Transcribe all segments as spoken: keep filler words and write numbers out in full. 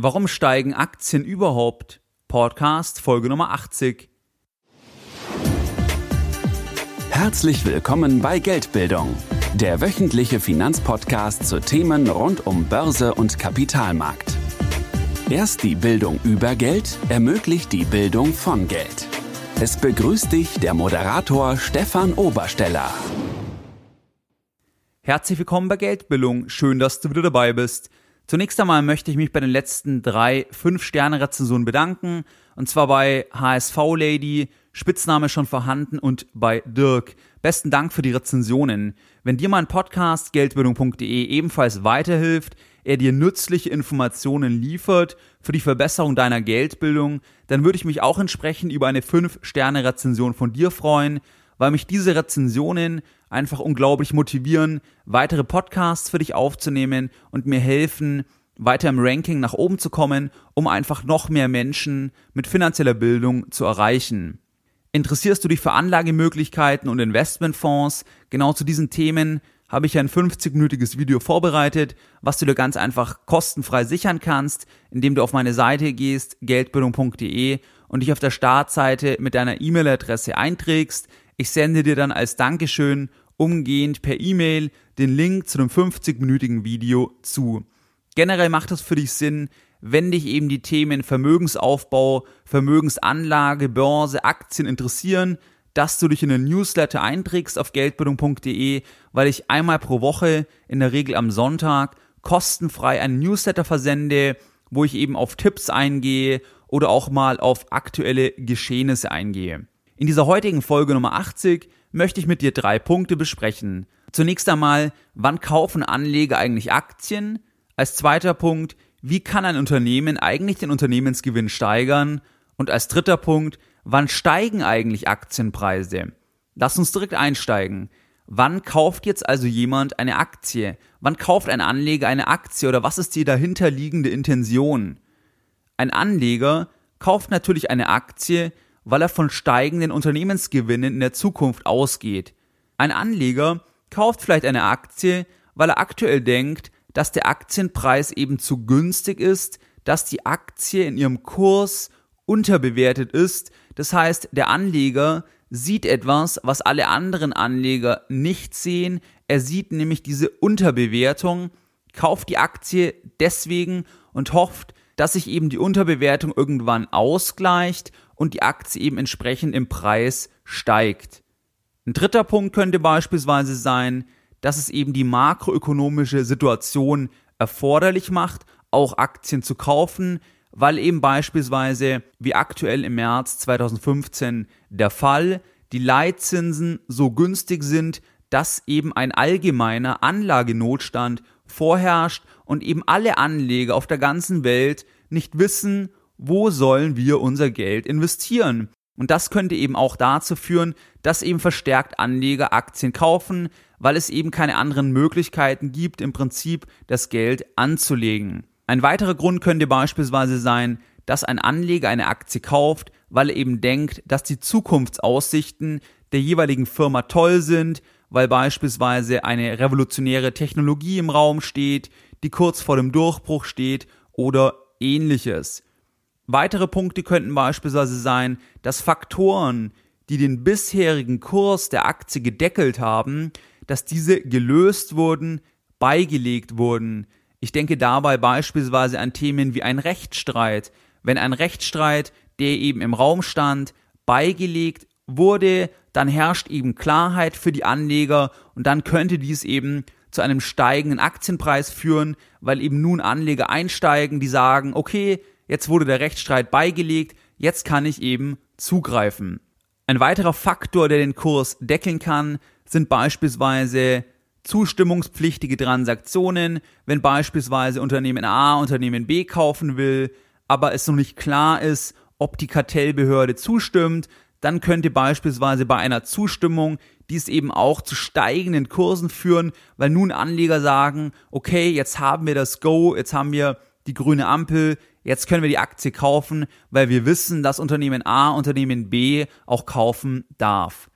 Warum steigen Aktien überhaupt? Podcast Folge Nummer achtzig. Herzlich willkommen bei Geldbildung, der wöchentliche Finanzpodcast zu Themen rund um Börse und Kapitalmarkt. Erst die Bildung über Geld ermöglicht die Bildung von Geld. Es begrüßt dich der Moderator Stefan Obersteller. Herzlich willkommen bei Geldbildung. Schön, dass du wieder dabei bist. Zunächst einmal möchte ich mich bei den letzten drei fünf Sterne Rezensionen bedanken, und zwar bei H S V-Lady, Spitzname schon vorhanden, und bei Dirk. Besten Dank für die Rezensionen. Wenn dir mein Podcast geldbildung punkt de ebenfalls weiterhilft, er dir nützliche Informationen liefert für die Verbesserung deiner Geldbildung, dann würde ich mich auch entsprechend über eine fünf Sterne Rezension von dir freuen, weil mich diese Rezensionen einfach unglaublich motivieren, weitere Podcasts für dich aufzunehmen und mir helfen, weiter im Ranking nach oben zu kommen, um einfach noch mehr Menschen mit finanzieller Bildung zu erreichen. Interessierst du dich für Anlagemöglichkeiten und Investmentfonds? Genau zu diesen Themen habe ich ein fünfzigminütiges Video vorbereitet, was du dir ganz einfach kostenfrei sichern kannst, indem du auf meine Seite gehst, geldbildung punkt de, und dich auf der Startseite mit deiner E-Mail-Adresse einträgst. Ich sende dir dann als Dankeschön umgehend per E-Mail den Link zu dem fünfzigminütigen Video zu. Generell macht es für dich Sinn, wenn dich eben die Themen Vermögensaufbau, Vermögensanlage, Börse, Aktien interessieren, dass du dich in den Newsletter einträgst auf geldbildung punkt de, weil ich einmal pro Woche, in der Regel am Sonntag, kostenfrei einen Newsletter versende, wo ich eben auf Tipps eingehe oder auch mal auf aktuelle Geschehnisse eingehe. In dieser heutigen Folge Nummer achtzig möchte ich mit dir drei Punkte besprechen. Zunächst einmal, wann kaufen Anleger eigentlich Aktien? Als zweiter Punkt, wie kann ein Unternehmen eigentlich den Unternehmensgewinn steigern? Und als dritter Punkt, wann steigen eigentlich Aktienpreise? Lass uns direkt einsteigen. Wann kauft jetzt also jemand eine Aktie? Wann kauft ein Anleger eine Aktie, oder was ist die dahinterliegende Intention? Ein Anleger kauft natürlich eine Aktie, weil er von steigenden Unternehmensgewinnen in der Zukunft ausgeht. Ein Anleger kauft vielleicht eine Aktie, weil er aktuell denkt, dass der Aktienpreis eben zu günstig ist, dass die Aktie in ihrem Kurs unterbewertet ist. Das heißt, der Anleger sieht etwas, was alle anderen Anleger nicht sehen. Er sieht nämlich diese Unterbewertung, kauft die Aktie deswegen und hofft, dass sich eben die Unterbewertung irgendwann ausgleicht und die Aktie eben entsprechend im Preis steigt. Ein dritter Punkt könnte beispielsweise sein, dass es eben die makroökonomische Situation erforderlich macht, auch Aktien zu kaufen, weil eben beispielsweise, wie aktuell im März zweitausendfünfzehn der Fall, die Leitzinsen so günstig sind, dass eben ein allgemeiner Anlagenotstand vorherrscht und eben alle Anleger auf der ganzen Welt nicht wissen, wo sollen wir unser Geld investieren? Und das könnte eben auch dazu führen, dass eben verstärkt Anleger Aktien kaufen, weil es eben keine anderen Möglichkeiten gibt, im Prinzip das Geld anzulegen. Ein weiterer Grund könnte beispielsweise sein, dass ein Anleger eine Aktie kauft, weil er eben denkt, dass die Zukunftsaussichten der jeweiligen Firma toll sind, weil beispielsweise eine revolutionäre Technologie im Raum steht, die kurz vor dem Durchbruch steht oder ähnliches. Weitere Punkte könnten beispielsweise sein, dass Faktoren, die den bisherigen Kurs der Aktie gedeckelt haben, dass diese gelöst wurden, beigelegt wurden. Ich denke dabei beispielsweise an Themen wie einen Rechtsstreit. Wenn ein Rechtsstreit, der eben im Raum stand, beigelegt wurde, dann herrscht eben Klarheit für die Anleger, und dann könnte dies eben zu einem steigenden Aktienpreis führen, weil eben nun Anleger einsteigen, die sagen, okay, jetzt wurde der Rechtsstreit beigelegt, jetzt kann ich eben zugreifen. Ein weiterer Faktor, der den Kurs deckeln kann, sind beispielsweise zustimmungspflichtige Transaktionen. Wenn beispielsweise Unternehmen A Unternehmen B kaufen will, aber es noch nicht klar ist, ob die Kartellbehörde zustimmt, dann könnte beispielsweise bei einer Zustimmung dies eben auch zu steigenden Kursen führen, weil nun Anleger sagen, okay, jetzt haben wir das Go, jetzt haben wir die grüne Ampel, jetzt können wir die Aktie kaufen, weil wir wissen, dass Unternehmen A Unternehmen B auch kaufen darf.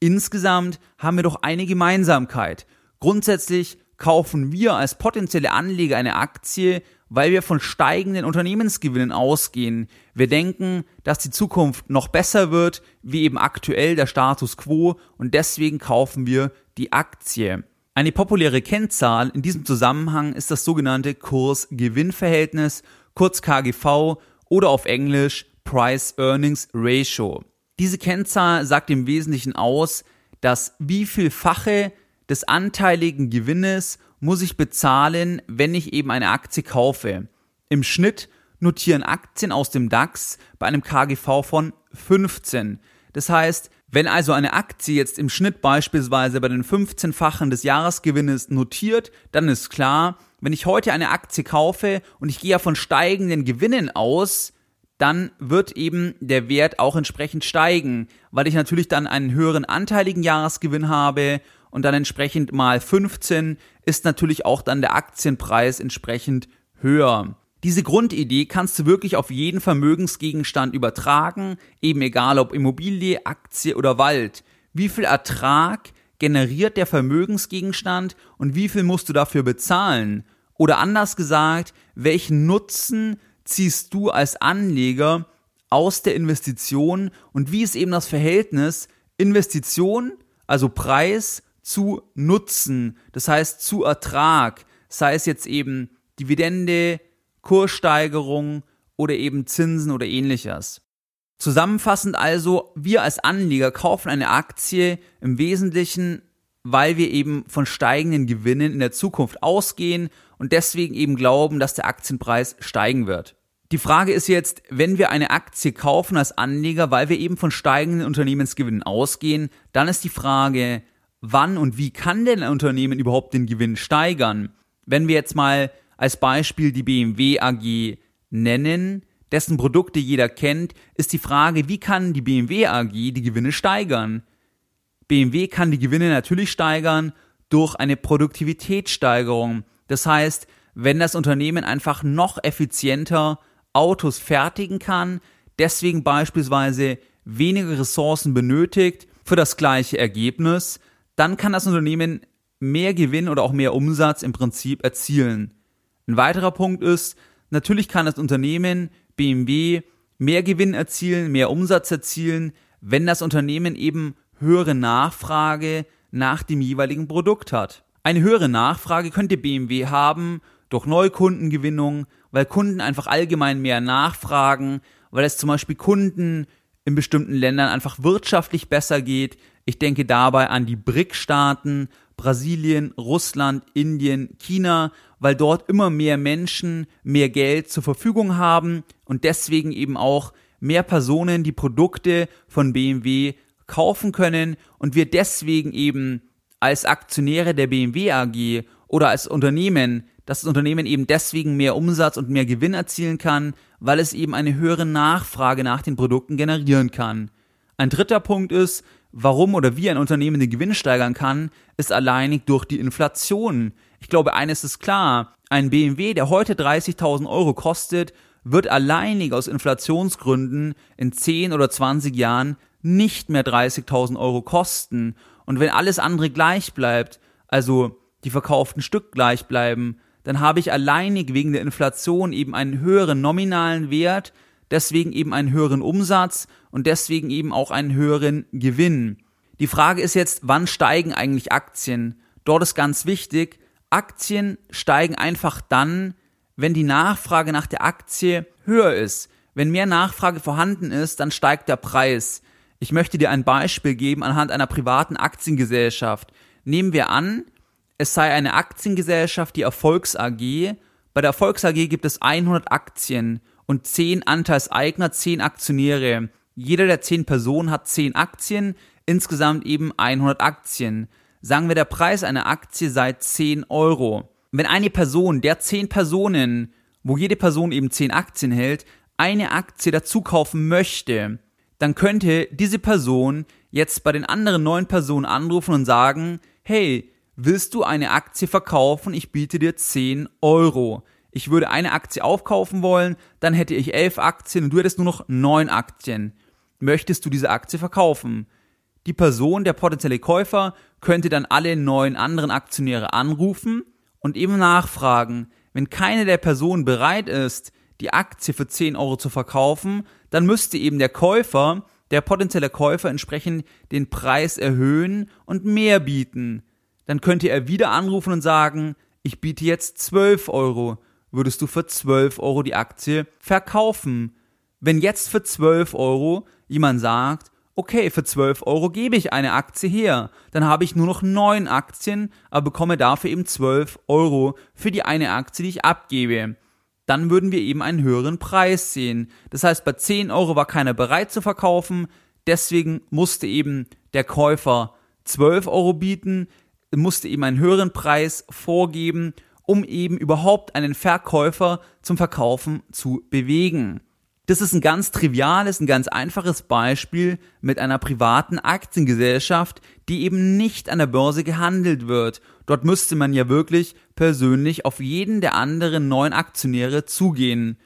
Insgesamt haben wir doch eine Gemeinsamkeit. Grundsätzlich kaufen wir als potenzielle Anleger eine Aktie, weil wir von steigenden Unternehmensgewinnen ausgehen. Wir denken, dass die Zukunft noch besser wird, wie eben aktuell der Status quo, und deswegen kaufen wir die Aktie. Eine populäre Kennzahl in diesem Zusammenhang ist das sogenannte Kurs-Gewinn-Verhältnis, kurz K G V oder auf Englisch Price-Earnings-Ratio. Diese Kennzahl sagt im Wesentlichen aus, dass wie vielfache des anteiligen Gewinnes muss ich bezahlen, wenn ich eben eine Aktie kaufe. Im Schnitt notieren Aktien aus dem DAX bei einem K G V von fünfzehn. Das heißt, wenn also eine Aktie jetzt im Schnitt beispielsweise bei den fünfzehnfachen des Jahresgewinnes notiert, dann ist klar, wenn ich heute eine Aktie kaufe und ich gehe ja von steigenden Gewinnen aus, dann wird eben der Wert auch entsprechend steigen, weil ich natürlich dann einen höheren anteiligen Jahresgewinn habe und dann entsprechend mal fünfzehn ist natürlich auch dann der Aktienpreis entsprechend höher. Diese Grundidee kannst du wirklich auf jeden Vermögensgegenstand übertragen, eben egal ob Immobilie, Aktie oder Wald. Wie viel Ertrag generiert der Vermögensgegenstand und wie viel musst du dafür bezahlen? Oder anders gesagt, welchen Nutzen ziehst du als Anleger aus der Investition und wie ist eben das Verhältnis Investition, also Preis, zu Nutzen, das heißt zu Ertrag, sei es jetzt eben Dividende, Kurssteigerung oder eben Zinsen oder ähnliches. Zusammenfassend also, wir als Anleger kaufen eine Aktie im Wesentlichen, weil wir eben von steigenden Gewinnen in der Zukunft ausgehen und deswegen eben glauben, dass der Aktienpreis steigen wird. Die Frage ist jetzt, wenn wir eine Aktie kaufen als Anleger, weil wir eben von steigenden Unternehmensgewinnen ausgehen, dann ist die Frage, wann und wie kann denn ein Unternehmen überhaupt den Gewinn steigern? Wenn wir jetzt mal als Beispiel die B M W A G nennen, dessen Produkte jeder kennt, ist die Frage, wie kann die B M W A G die Gewinne steigern? B M W kann die Gewinne natürlich steigern durch eine Produktivitätssteigerung. Das heißt, wenn das Unternehmen einfach noch effizienter Autos fertigen kann, deswegen beispielsweise weniger Ressourcen benötigt für das gleiche Ergebnis, dann kann das Unternehmen mehr Gewinn oder auch mehr Umsatz im Prinzip erzielen. Ein weiterer Punkt ist, natürlich kann das Unternehmen B M W mehr Gewinn erzielen, mehr Umsatz erzielen, wenn das Unternehmen eben höhere Nachfrage nach dem jeweiligen Produkt hat. Eine höhere Nachfrage könnte B M W haben durch Neukundengewinnung, weil Kunden einfach allgemein mehr nachfragen, weil es zum Beispiel Kunden in bestimmten Ländern einfach wirtschaftlich besser geht. Ich denke dabei an die B R I C-Staaten, Brasilien, Russland, Indien, China, weil dort immer mehr Menschen mehr Geld zur Verfügung haben und deswegen eben auch mehr Personen die Produkte von B M W kaufen können und wir deswegen eben als Aktionäre der B M W A G oder als Unternehmen, dass das Unternehmen eben deswegen mehr Umsatz und mehr Gewinn erzielen kann, weil es eben eine höhere Nachfrage nach den Produkten generieren kann. Ein dritter Punkt ist, warum oder wie ein Unternehmen den Gewinn steigern kann, ist alleinig durch die Inflation. Ich glaube, eines ist klar, ein B M W, der heute dreißigtausend Euro kostet, wird alleinig aus Inflationsgründen in zehn oder zwanzig Jahren nicht mehr dreißigtausend Euro kosten. Und wenn alles andere gleich bleibt, also die verkauften Stück gleich bleiben, dann habe ich alleinig wegen der Inflation eben einen höheren nominalen Wert, deswegen eben einen höheren Umsatz und deswegen eben auch einen höheren Gewinn. Die Frage ist jetzt, wann steigen eigentlich Aktien? Dort ist ganz wichtig, Aktien steigen einfach dann, wenn die Nachfrage nach der Aktie höher ist. Wenn mehr Nachfrage vorhanden ist, dann steigt der Preis. Ich möchte dir ein Beispiel geben anhand einer privaten Aktiengesellschaft. Nehmen wir an, es sei eine Aktiengesellschaft, die Erfolgs A G. Bei der Erfolgs A G gibt es hundert Aktien und zehn Anteilseigner, zehn Aktionäre. Jeder der zehn Personen hat zehn Aktien, insgesamt eben hundert Aktien. Sagen wir, der Preis einer Aktie sei zehn Euro. Wenn eine Person der zehn Personen, wo jede Person eben zehn Aktien hält, eine Aktie dazu kaufen möchte, dann könnte diese Person jetzt bei den anderen neun Personen anrufen und sagen, hey, willst du eine Aktie verkaufen? Ich biete dir zehn Euro. Ich würde eine Aktie aufkaufen wollen, dann hätte ich elf Aktien und du hättest nur noch neun Aktien. Möchtest du diese Aktie verkaufen? Die Person, der potenzielle Käufer, könnte dann alle neun anderen Aktionäre anrufen und eben nachfragen, Wenn keine der Personen bereit ist, die Aktie für zehn Euro zu verkaufen, dann müsste eben der Käufer, der potenzielle Käufer entsprechend den Preis erhöhen und mehr bieten. Dann könnte er wieder anrufen und sagen, ich biete jetzt zwölf Euro. Würdest du für zwölf Euro die Aktie verkaufen? Wenn jetzt für zwölf Euro jemand sagt, okay, für zwölf Euro gebe ich eine Aktie her, dann habe ich nur noch neun Aktien, aber bekomme dafür eben zwölf Euro für die eine Aktie, die ich abgebe. Dann würden wir eben einen höheren Preis sehen. Das heißt, bei zehn Euro war keiner bereit zu verkaufen, deswegen musste eben der Käufer zwölf Euro bieten, musste eben einen höheren Preis vorgeben, um eben überhaupt einen Verkäufer zum Verkaufen zu bewegen. Das ist ein ganz triviales, ein ganz einfaches Beispiel mit einer privaten Aktiengesellschaft, die eben nicht an der Börse gehandelt wird. Dort müsste man ja wirklich persönlich auf jeden der anderen neuen Aktionäre zugehen.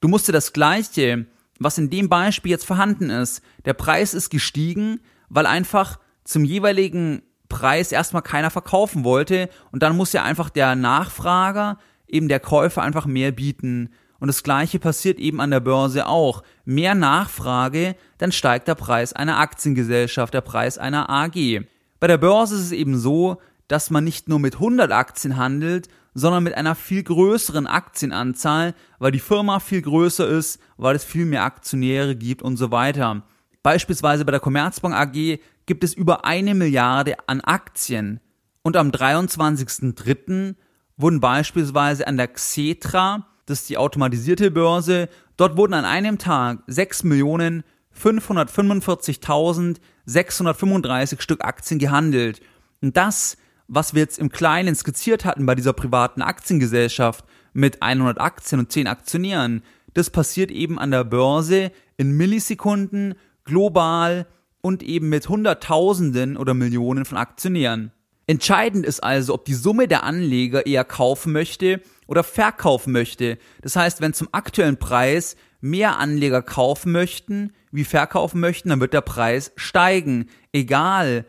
Du musst dir das Gleiche, was in dem Beispiel jetzt vorhanden ist, der Preis ist gestiegen, weil einfach zum jeweiligen Preis erstmal keiner verkaufen wollte und dann muss ja einfach der Nachfrager, eben der Käufer einfach mehr bieten. Und das Gleiche passiert eben an der Börse auch. Mehr Nachfrage, dann steigt der Preis einer Aktiengesellschaft, der Preis einer A G. Bei der Börse ist es eben so, dass man nicht nur mit hundert Aktien handelt, sondern mit einer viel größeren Aktienanzahl, weil die Firma viel größer ist, weil es viel mehr Aktionäre gibt und so weiter. Beispielsweise bei der Commerzbank A G gibt es über eine Milliarde an Aktien. Und am dreiundzwanzigsten dritten wurden beispielsweise an der Xetra, das ist die automatisierte Börse, dort wurden an einem Tag sechs Millionen fünfhundertfünfundvierzigtausendsechshundertfünfunddreißig Stück Aktien gehandelt. Und das, was wir jetzt im Kleinen skizziert hatten bei dieser privaten Aktiengesellschaft mit hundert Aktien und zehn Aktionären, das passiert eben an der Börse in Millisekunden, global und eben mit Hunderttausenden oder Millionen von Aktionären. Entscheidend ist also, ob die Summe der Anleger eher kaufen möchte oder verkaufen möchte. Das heißt, wenn zum aktuellen Preis mehr Anleger kaufen möchten, wie verkaufen möchten, dann wird der Preis steigen. Egal,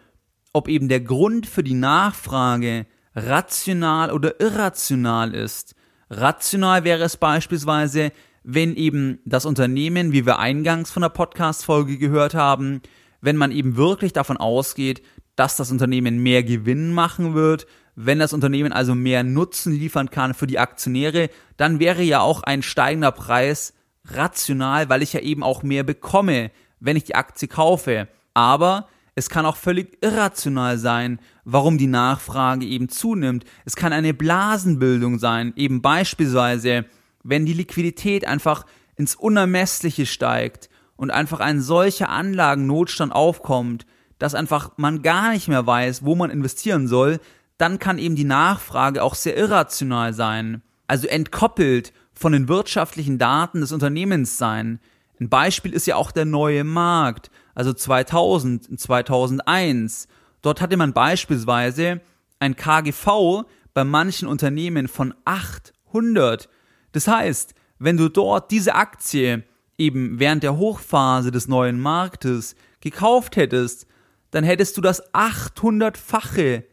ob eben der Grund für die Nachfrage rational oder irrational ist. Rational wäre es beispielsweise, wenn eben das Unternehmen, wie wir eingangs von der Podcast-Folge gehört haben, wenn man eben wirklich davon ausgeht, dass das Unternehmen mehr Gewinn machen wird, wenn das Unternehmen also mehr Nutzen liefern kann für die Aktionäre, dann wäre ja auch ein steigender Preis rational, weil ich ja eben auch mehr bekomme, wenn ich die Aktie kaufe. Aber es kann auch völlig irrational sein, warum die Nachfrage eben zunimmt. Es kann eine Blasenbildung sein, eben beispielsweise, wenn die Liquidität einfach ins Unermessliche steigt und einfach ein solcher Anlagennotstand aufkommt, dass einfach man gar nicht mehr weiß, wo man investieren soll, dann kann eben die Nachfrage auch sehr irrational sein, also entkoppelt von den wirtschaftlichen Daten des Unternehmens sein. Ein Beispiel ist ja auch der neue Markt, also zweitausend, zweitausendeins. Dort hatte man beispielsweise ein K G V bei manchen Unternehmen von achthundert. Das heißt, wenn du dort diese Aktie eben während der Hochphase des neuen Marktes gekauft hättest, dann hättest du das achthundertfache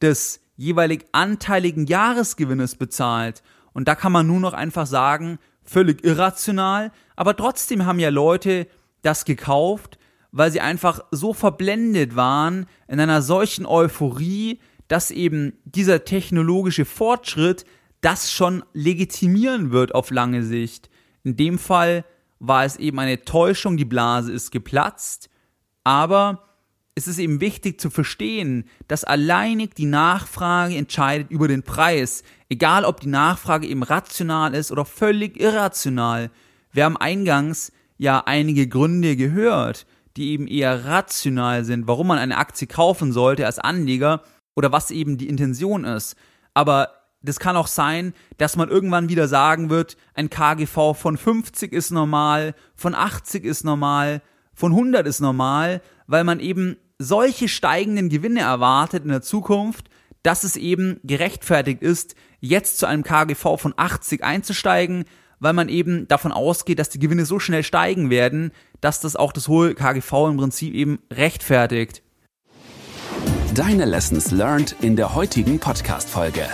des jeweilig anteiligen Jahresgewinnes bezahlt. Und da kann man nur noch einfach sagen, völlig irrational, aber trotzdem haben ja Leute das gekauft, weil sie einfach so verblendet waren in einer solchen Euphorie, dass eben dieser technologische Fortschritt das schon legitimieren wird auf lange Sicht. In dem Fall war es eben eine Täuschung, die Blase ist geplatzt, aber es ist eben wichtig zu verstehen, dass alleinig die Nachfrage entscheidet über den Preis, egal ob die Nachfrage eben rational ist oder völlig irrational. Wir haben eingangs ja einige Gründe gehört, die eben eher rational sind, warum man eine Aktie kaufen sollte als Anleger oder was eben die Intention ist. Aber das kann auch sein, dass man irgendwann wieder sagen wird, ein K G V von fünfzig ist normal, von achtzig ist normal, von hundert ist normal, weil man eben solche steigenden Gewinne erwartet in der Zukunft, dass es eben gerechtfertigt ist, jetzt zu einem K G V von achtzig einzusteigen, weil man eben davon ausgeht, dass die Gewinne so schnell steigen werden, dass das auch das hohe K G V im Prinzip eben rechtfertigt. Deine Lessons learned in der heutigen Podcast-Folge.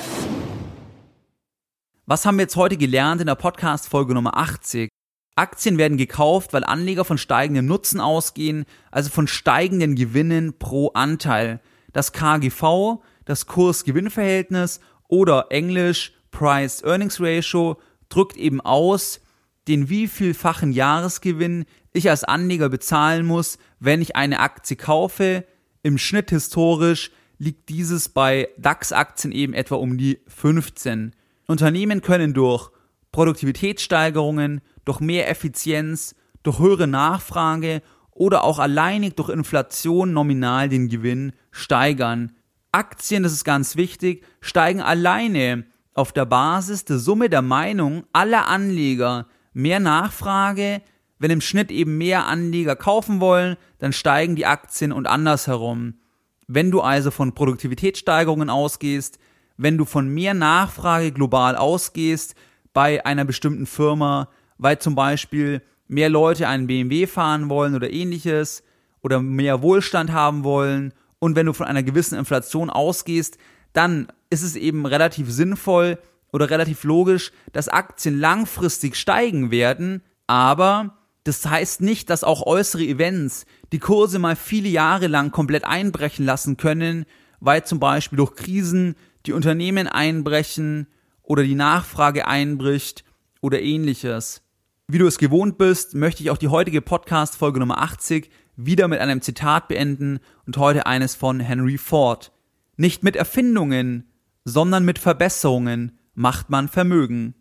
Was haben wir jetzt heute gelernt in der Podcast-Folge Nummer achtzig? Aktien werden gekauft, weil Anleger von steigendem Nutzen ausgehen, also von steigenden Gewinnen pro Anteil. Das K G V, das Kurs-Gewinn-Verhältnis oder Englisch Price-Earnings-Ratio drückt eben aus, den wievielfachen Jahresgewinn ich als Anleger bezahlen muss, wenn ich eine Aktie kaufe. Im Schnitt historisch liegt dieses bei DAX-Aktien eben etwa um die fünfzehn. Unternehmen können durch Produktivitätssteigerungen, durch mehr Effizienz, durch höhere Nachfrage oder auch alleinig durch Inflation nominal den Gewinn steigern. Aktien, das ist ganz wichtig, steigen alleine auf der Basis der Summe der Meinung aller Anleger. Mehr Nachfrage, wenn im Schnitt eben mehr Anleger kaufen wollen, dann steigen die Aktien und andersherum. Wenn du also von Produktivitätssteigerungen ausgehst, wenn du von mehr Nachfrage global ausgehst bei einer bestimmten Firma, weil zum Beispiel mehr Leute einen B M W fahren wollen oder ähnliches oder mehr Wohlstand haben wollen und wenn du von einer gewissen Inflation ausgehst, dann ist es eben relativ sinnvoll oder relativ logisch, dass Aktien langfristig steigen werden, aber das heißt nicht, dass auch äußere Events die Kurse mal viele Jahre lang komplett einbrechen lassen können, weil zum Beispiel durch Krisen die Unternehmen einbrechen oder die Nachfrage einbricht oder ähnliches. Wie du es gewohnt bist, möchte ich auch die heutige Podcast-Folge Nummer achtzig wieder mit einem Zitat beenden und heute eines von Henry Ford. Nicht mit Erfindungen, sondern mit Verbesserungen macht man Vermögen.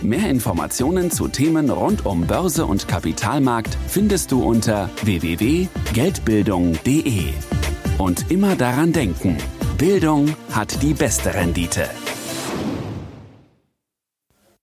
Mehr Informationen zu Themen rund um Börse und Kapitalmarkt findest du unter w w w punkt geldbildung punkt d e. Und immer daran denken, Bildung hat die beste Rendite.